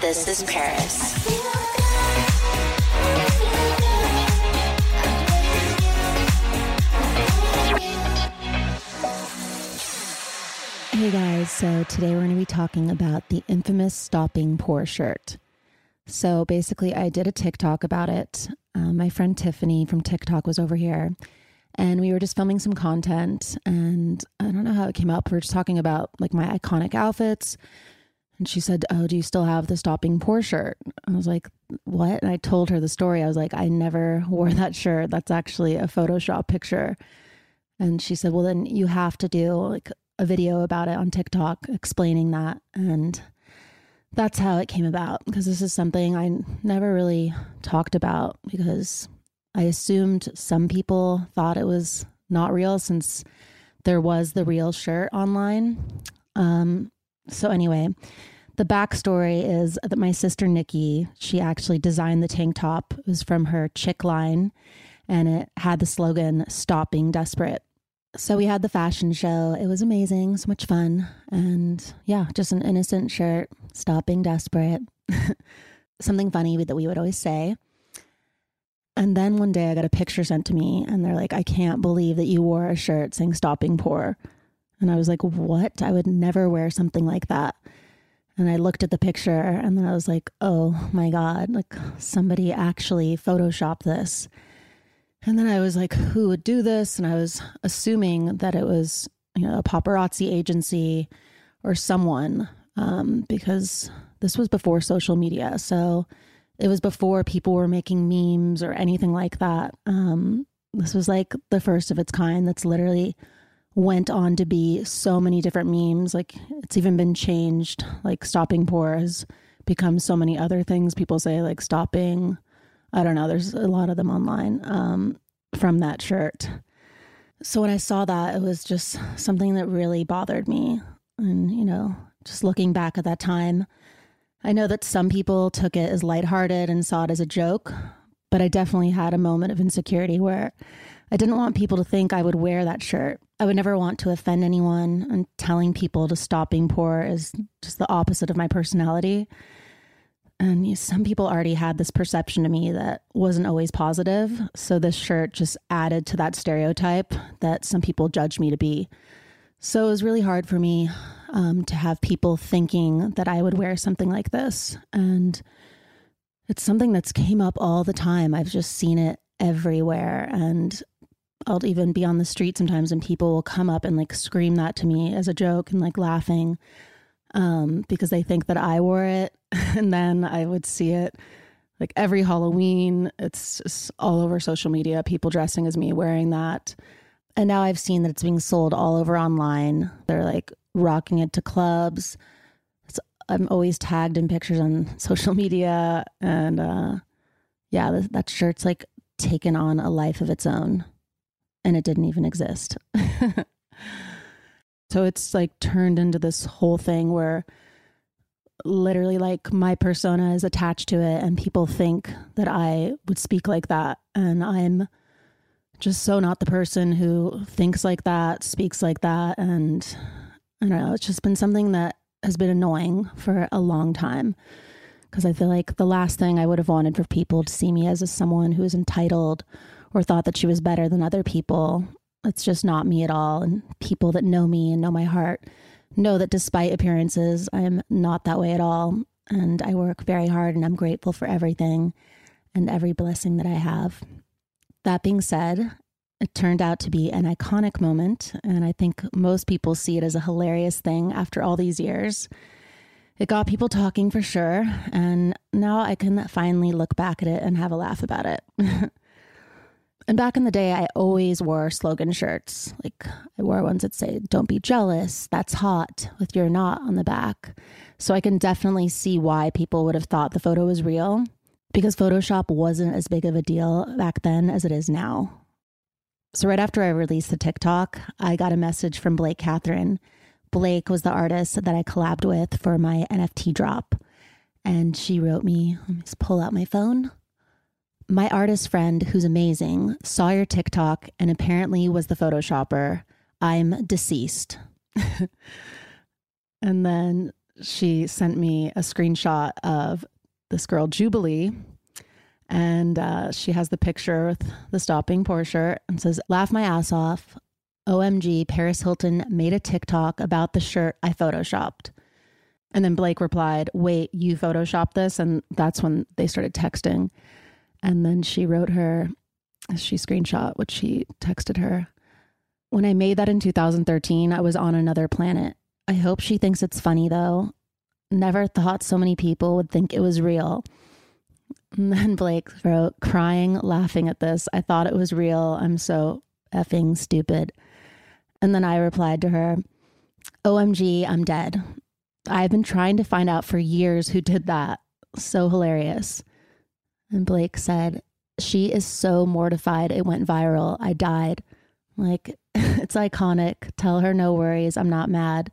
This is Paris. Hey guys, so today we're going to be talking about the infamous stopping poor shirt. So basically I did a TikTok about it. My friend Tiffany from TikTok was over here and we were just filming some content, and I don't know how it came up. We're just talking about like my iconic outfits. And she said, "Oh, do you still have the stopping poor shirt?" I was like, "What?" And I told her the story. I was like, "I never wore that shirt. That's actually a Photoshop picture." And she said, "Well, then you have to do like a video about it on TikTok explaining that." And that's how it came about, because this is something I never really talked about, because I assumed some people thought it was not real since there was the real shirt online. So anyway, the backstory is that my sister, Nikki, she actually designed the tank top. It was from her chick line, and it had the slogan, "Stop Being Desperate." So we had the fashion show. It was amazing. So much fun. And yeah, just an innocent shirt, "Stop Being Desperate." Something funny that we would always say. And then one day I got a picture sent to me and they're like, "I can't believe that you wore a shirt saying 'Stop Being Poor.'" And I was like, "What? I would never wear something like that." And I looked at the picture and then I was like, "Oh my God, like somebody actually Photoshopped this." And then I was like, who would do this? And I was assuming that it was, you know, a paparazzi agency or someone, because this was before social media. So it was before people were making memes or anything like that. This was like the first of its kind that's literally went on to be so many different memes. Like it's even been changed. Like stopping poor has become so many other things people say, like stopping, I don't know, there's a lot of them online from that shirt. So when I saw that, it was just something that really bothered me. And, you know, just looking back at that time, I know that some people took it as lighthearted and saw it as a joke, but I definitely had a moment of insecurity where I didn't want people to think I would wear that shirt. I would never want to offend anyone, and telling people to stop being poor is just the opposite of my personality. And you know, some people already had this perception of me that wasn't always positive. So this shirt just added to that stereotype that some people judge me to be. So it was really hard for me to have people thinking that I would wear something like this. And it's something that's came up all the time. I've just seen it everywhere. And I'll even be on the street sometimes and people will come up and like scream that to me as a joke and like laughing because they think that I wore it. And then I would see it like every Halloween. It's all over social media, people dressing as me wearing that. And now I've seen that it's being sold all over online. They're like rocking it to clubs. I'm always tagged in pictures on social media. And yeah, that shirt's like taken on a life of its own. And it didn't even exist. So it's like turned into this whole thing where literally like my persona is attached to it and people think that I would speak like that. And I'm just so not the person who thinks like that, speaks like that. And I don't know, it's just been something that has been annoying for a long time. Because I feel like the last thing I would have wanted for people to see me as is someone who is entitled or thought that she was better than other people. It's just not me at all. And people that know me and know my heart know that despite appearances, I am not that way at all. And I work very hard and I'm grateful for everything and every blessing that I have. That being said, it turned out to be an iconic moment. And I think most people see it as a hilarious thing after all these years. It got people talking for sure. And now I can finally look back at it and have a laugh about it. And back in the day, I always wore slogan shirts. Like I wore ones that say, "Don't be jealous, that's hot," with "you're not" on the back. So I can definitely see why people would have thought the photo was real, because Photoshop wasn't as big of a deal back then as it is now. So right after I released the TikTok, I got a message from Blake Catherine. Blake was the artist that I collabed with for my NFT drop. And she wrote me, let me just pull out my phone. "My artist friend, who's amazing, saw your TikTok and apparently was the Photoshopper. I'm deceased." And then she sent me a screenshot of this girl, Jubilee. And she has the picture with the stopping Porsche and says, "Laugh my ass off. OMG, Paris Hilton made a TikTok about the shirt I Photoshopped." And then Blake replied, "Wait, you Photoshopped this?" And that's when they started texting. And then she wrote her, she screenshot what she texted her. "When I made that in 2013, I was on another planet. I hope she thinks it's funny though. Never thought so many people would think it was real." And then Blake wrote, "Crying, laughing at this. I thought it was real. I'm so effing stupid." And then I replied to her, "OMG, I'm dead. I've been trying to find out for years who did that. So hilarious." And Blake said, "She is so mortified it went viral. I died. Like, it's iconic. Tell her no worries. I'm not mad.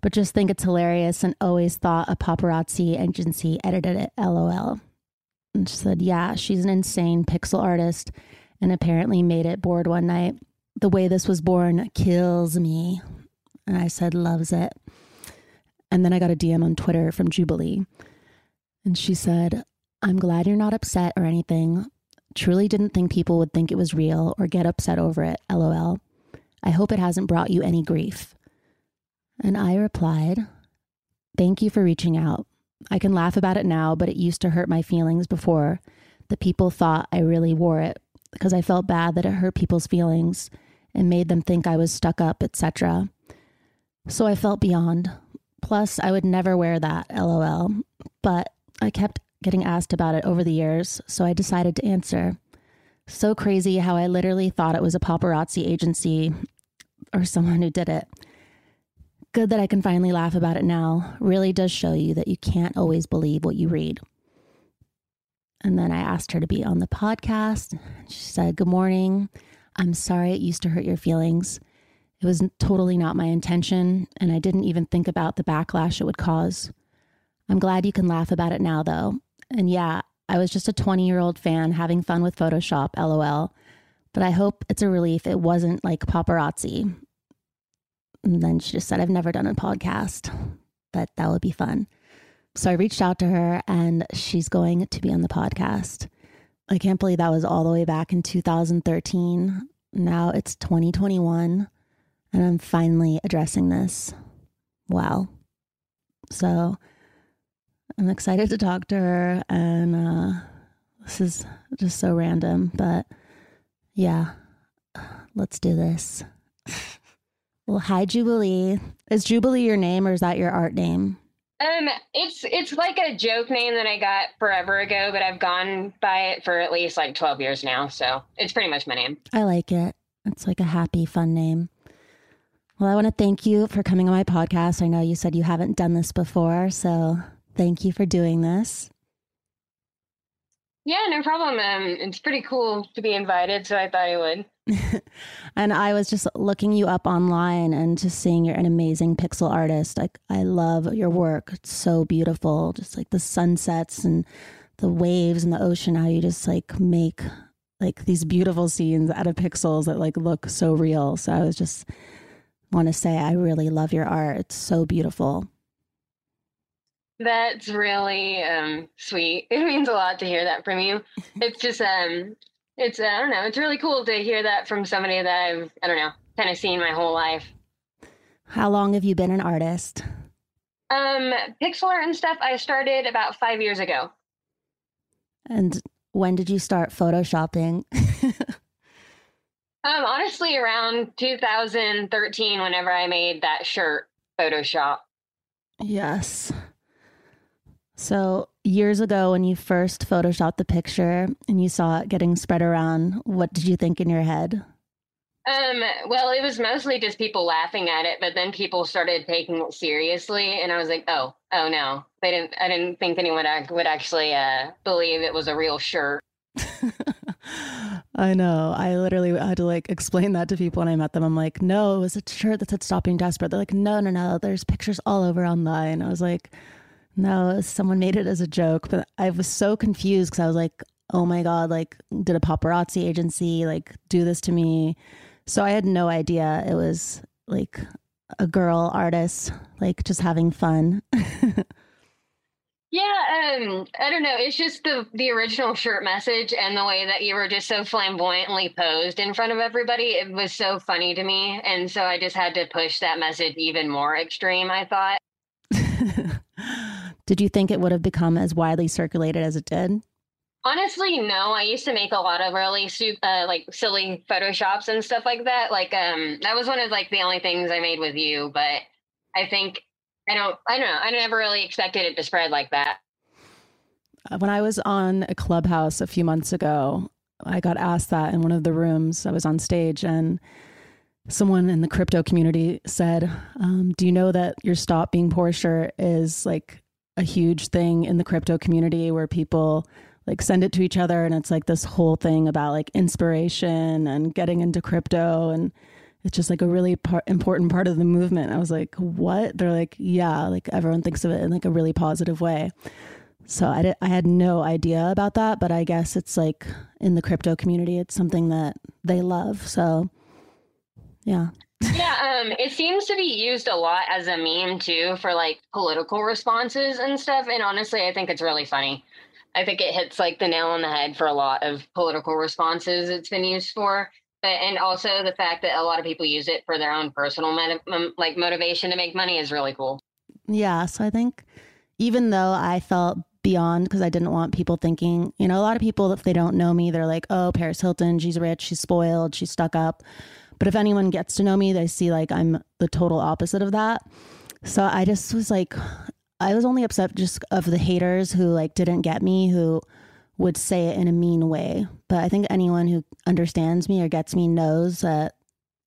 But just think it's hilarious and always thought a paparazzi agency edited it. LOL." And she said, "Yeah, she's an insane pixel artist and apparently made it bored one night. The way this was born kills me." And I said, "Loves it." And then I got a DM on Twitter from Jubilee. And she said, "I'm glad you're not upset or anything. Truly didn't think people would think it was real or get upset over it. LOL. I hope it hasn't brought you any grief." And I replied, "Thank you for reaching out. I can laugh about it now, but it used to hurt my feelings before the people thought I really wore it because I felt bad that it hurt people's feelings and made them think I was stuck up, etc. So I felt beyond. Plus, I would never wear that. LOL. But I kept getting asked about it over the years, so I decided to answer. So crazy how I literally thought it was a paparazzi agency or someone who did it. Good that I can finally laugh about it now. Really does show you that you can't always believe what you read." And then I asked her to be on the podcast. She said, "Good morning. I'm sorry it used to hurt your feelings. It was totally not my intention, and I didn't even think about the backlash it would cause. I'm glad you can laugh about it now, though. And yeah, I was just a 20-year-old fan having fun with Photoshop, LOL. But I hope it's a relief it wasn't like paparazzi." And then she just said, "I've never done a podcast, but that would be fun." So I reached out to her and she's going to be on the podcast. I can't believe that was all the way back in 2013. Now it's 2021 and I'm finally addressing this. Wow. So I'm excited to talk to her, and this is just so random, but yeah, Let's do this. Well, hi, Jubilee. Is Jubilee your name or is that your art name? It's like a joke name that I got forever ago, but I've gone by it for at least like 12 years now. So it's pretty much my name. I like it. It's like a happy, fun name. Well, I want to thank you for coming on my podcast. I know you said you haven't done this before, so thank you for doing this. Yeah, no problem. It's pretty cool to be invited, so I thought I would. And I was just looking you up online and just seeing you're an amazing pixel artist. Like, I love your work. It's so beautiful. Just like the sunsets and the waves and the ocean, how you just like make like these beautiful scenes out of pixels that like look so real. So I was just want to say, I really love your art. It's so beautiful. That's really sweet. It means a lot to hear that from you. It's just, it's, I don't know. It's really cool to hear that from somebody that I've, I don't know, kind of seen my whole life. How long have you been an artist? Pixel art and stuff. I started about 5 years ago. And when did you start photoshopping? Honestly, around 2013, whenever I made that shirt, Photoshop. Yes. So years ago, when you first photoshopped the picture and you saw it getting spread around, what did you think in your head? Well, it was mostly just people laughing at it, but then people started taking it seriously, and I was like, oh no, I didn't think anyone would actually believe it was a real shirt. I know. I literally had to like explain that to people when I met them. I'm like, no, it was a shirt that said "Stop Being Desperate." They're like, no. There's pictures all over online. I was like, no, someone made it as a joke. But I was so confused because I was like, oh my God, like, did a paparazzi agency like do this to me? So I had no idea it was like a girl artist, like just having fun. Yeah, I don't know. It's just the original shirt message and the way that you were just so flamboyantly posed in front of everybody. It was so funny to me. And so I just had to push that message even more extreme, I thought. Did you think it would have become as widely circulated as it did? Honestly, no. I used to make a lot of really silly photoshops and stuff like that. Like that was one of like the only things I made with you. But I think I don't know. I never really expected it to spread like that. When I was on a Clubhouse a few months ago, I got asked that in one of the rooms. I was on stage and someone in the crypto community said, do you know that your Stop Being Poor shirt is like a huge thing in the crypto community where people like send it to each other? And it's like this whole thing about like inspiration and getting into crypto, and it's just like a really important part of the movement. I was like, what? They're like, yeah, like everyone thinks of it in like a really positive way. So I had no idea about that, but I guess it's like in the crypto community, it's something that they love. So yeah. Yeah. It seems to be used a lot as a meme too, for like political responses and stuff. And honestly, I think it's really funny. I think it hits like the nail on the head for a lot of political responses it's been used for. And also the fact that a lot of people use it for their own personal motivation to make money is really cool. Yeah. So I think even though I felt beyond, because I didn't want people thinking, you know, a lot of people, if they don't know me, they're like, oh, Paris Hilton, she's rich, she's spoiled, she's stuck up. But if anyone gets to know me, they see like I'm the total opposite of that. So I just was like, I was only upset just of the haters who like didn't get me, who would say it in a mean way. But I think anyone who understands me or gets me knows that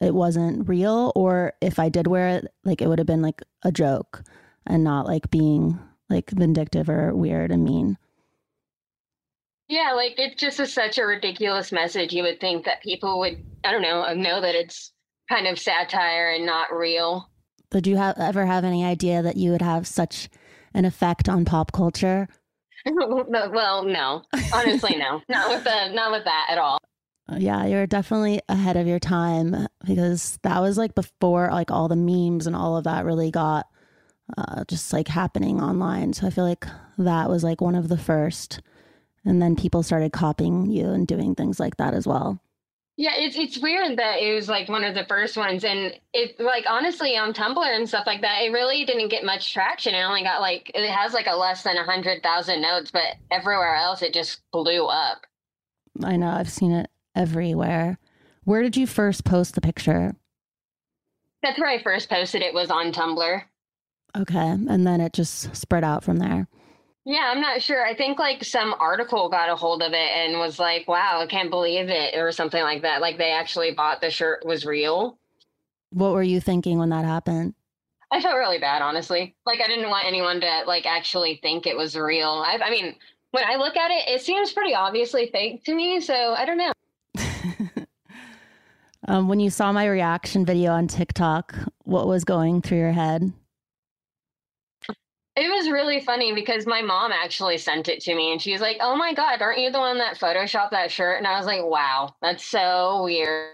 it wasn't real, or if I did wear it, like it would have been like a joke and not like being like vindictive or weird and mean. Yeah, like it just is such a ridiculous message. You would think that people would, I don't know that it's kind of satire and not real. Did you ever have any idea that you would have such an effect on pop culture? Well, no, honestly, no, not with that at all. Yeah, you're definitely ahead of your time, because that was like before like all the memes and all of that really got just like happening online. So I feel like that was like one of the first, and then people started copying you and doing things like that as well. Yeah, it's weird that it was like one of the first ones, and it like honestly on Tumblr and stuff like that, it really didn't get much traction. It only got like, it has like a less than 100,000 notes, but everywhere else it just blew up. I know, I've seen it everywhere. Where did you first post the picture? That's where I first posted it, was on Tumblr. Okay. And then it just spread out from there. Yeah, I'm not sure. I think like some article got a hold of it and was like, wow, I can't believe it, or something like that. Like they actually bought the shirt was real. What were you thinking when that happened? I felt really bad, honestly. Like I didn't want anyone to like actually think it was real. I mean, when I look at it, it seems pretty obviously fake to me. So I don't know. When you saw my reaction video on TikTok, what was going through your head? It was really funny because my mom actually sent it to me and she's like, oh my God, aren't you the one that photoshopped that shirt? And I was like, wow, that's so weird.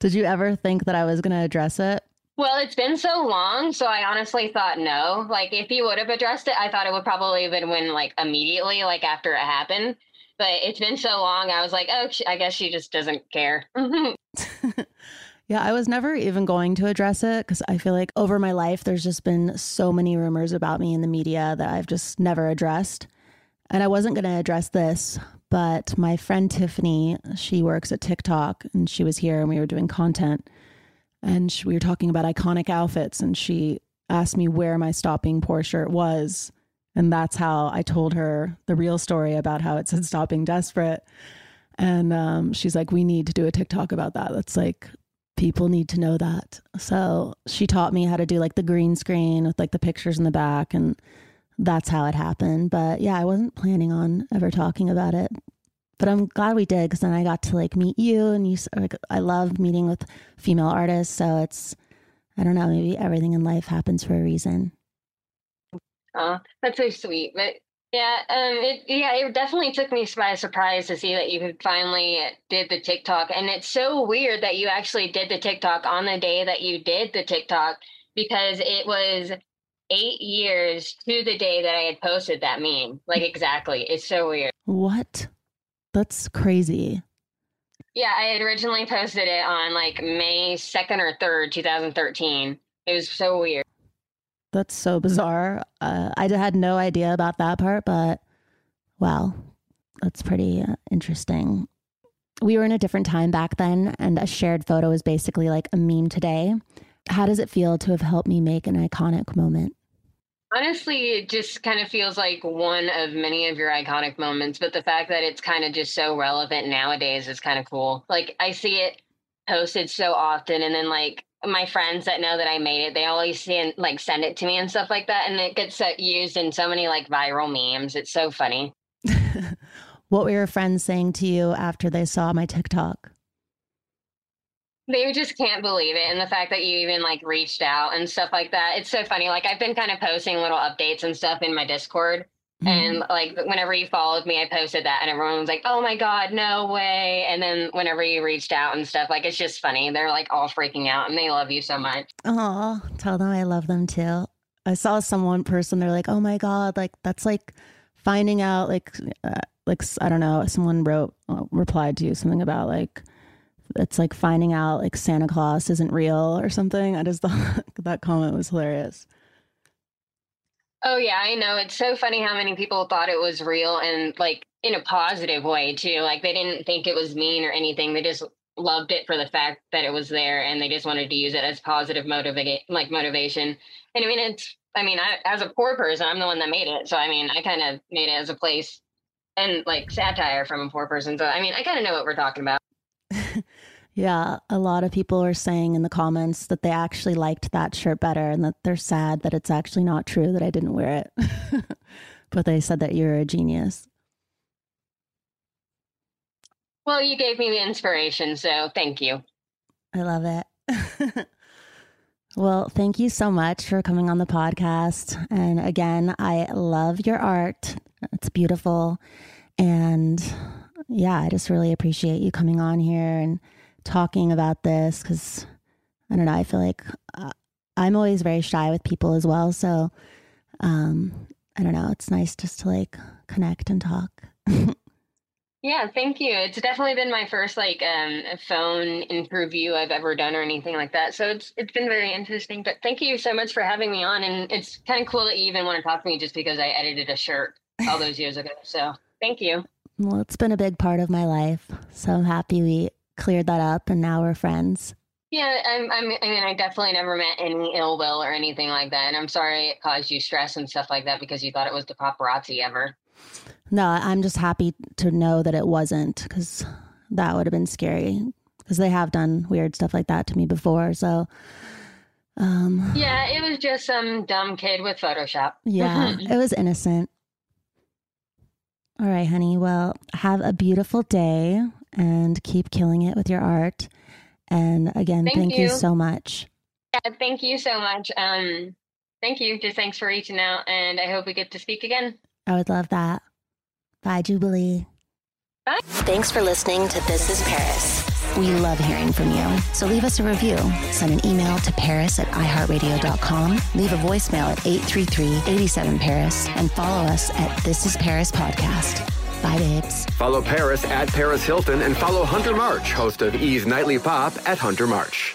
Did you ever think that I was going to address it? Well, it's been so long. So I honestly thought no. Like if you would have addressed it, I thought it would probably have been when like immediately, like after it happened. But it's been so long. I was like, oh, I guess she just doesn't care. Yeah, I was never even going to address it because I feel like over my life, there's just been so many rumors about me in the media that I've just never addressed. And I wasn't going to address this, but my friend Tiffany, she works at TikTok and she was here and we were doing content and we were talking about iconic outfits. And she asked me where my stopping Poor shirt was. And that's how I told her the real story about how it said stopping desperate. And she's like, we need to do a TikTok about that. That's like, people need to know that. So she taught me how to do like the green screen with like the pictures in the back, and that's how it happened. But yeah, I wasn't planning on ever talking about it, but I'm glad we did because then I got to like meet you, and you like, I love meeting with female artists. So it's, I don't know, maybe everything in life happens for a reason. Oh, that's so sweet. But yeah, it definitely took me by surprise to see that you finally did the TikTok. And it's so weird that you actually did the TikTok on the day that you did the TikTok, because it was 8 years to the day that I had posted that meme. Like, exactly. It's so weird. What? That's crazy. Yeah, I had originally posted it on like May 2nd or 3rd, 2013. It was so weird. That's so bizarre. I had no idea about that part, but wow, that's pretty interesting. We were in a different time back then, and a shared photo is basically like a meme today. How does it feel to have helped me make an iconic moment? Honestly, it just kind of feels like one of many of your iconic moments, but the fact that it's kind of just so relevant nowadays is kind of cool. Like I see it posted so often, and then like my friends that know that I made it, they always see and like send it to me and stuff like that. And it gets used in so many like viral memes. It's so funny. What were your friends saying to you after they saw my TikTok? They just can't believe it. And the fact that you even like reached out and stuff like that. It's so funny. Like I've been kind of posting little updates and stuff in my Discord. And like, whenever you followed me, I posted that and everyone was like, oh my God, no way. And then whenever you reached out and stuff, like, it's just funny. They're like all freaking out and they love you so much. Oh, tell them I love them too. I saw one person, they're like, oh my God, like that's like finding out like, I don't know, someone replied to you something about like, it's like finding out like Santa Claus isn't real or something. I just thought that comment was hilarious. Oh, yeah, I know. It's so funny how many people thought it was real and like in a positive way, too. Like they didn't think it was mean or anything. They just loved it for the fact that it was there and they just wanted to use it as positive motivation. And I mean, I, as a poor person, I'm the one that made it. So, I mean, I kind of made it as a place and like satire from a poor person. So, I mean, I kind of know what we're talking about. Yeah, a lot of people are saying in the comments that they actually liked that shirt better and that they're sad that it's actually not true that I didn't wear it. But they said that you're a genius. Well, you gave me the inspiration, so thank you. I love it. Well, thank you so much for coming on the podcast. And again, I love your art. It's beautiful. And yeah, I just really appreciate you coming on here and talking about this because I don't know, I feel like I'm always very shy with people as well. So I don't know, it's nice just to like connect and talk. Yeah, thank you. It's definitely been my first like phone interview I've ever done or anything like that. So it's been very interesting. But thank you so much for having me on. And it's kind of cool that you even want to talk to me just because I edited a shirt all those years ago. So thank you. Well, it's been a big part of my life, so I'm happy we cleared that up and now we're friends. Yeah, I mean, I definitely never meant any ill will or anything like that. And I'm sorry it caused you stress and stuff like that because you thought it was the paparazzi ever. No, I'm just happy to know that it wasn't, because that would have been scary, because they have done weird stuff like that to me before. So, yeah, it was just some dumb kid with Photoshop. Yeah, it was innocent. All right, honey. Well, have a beautiful day and keep killing it with your art. And again, thank you so much. Yeah, thank you so much. Thank you. Just thanks for reaching out. And I hope we get to speak again. I would love that. Bye, Jubilee. Bye. Thanks for listening to This Is Paris. We love hearing from you. So leave us a review. Send an email to paris@iheartradio.com. Leave a voicemail at 833-87-PARIS. And follow us at This Is Paris Podcast. Bye, babes. Follow Paris at Paris Hilton and follow Hunter March, host of E's Nightly Pop, at Hunter March.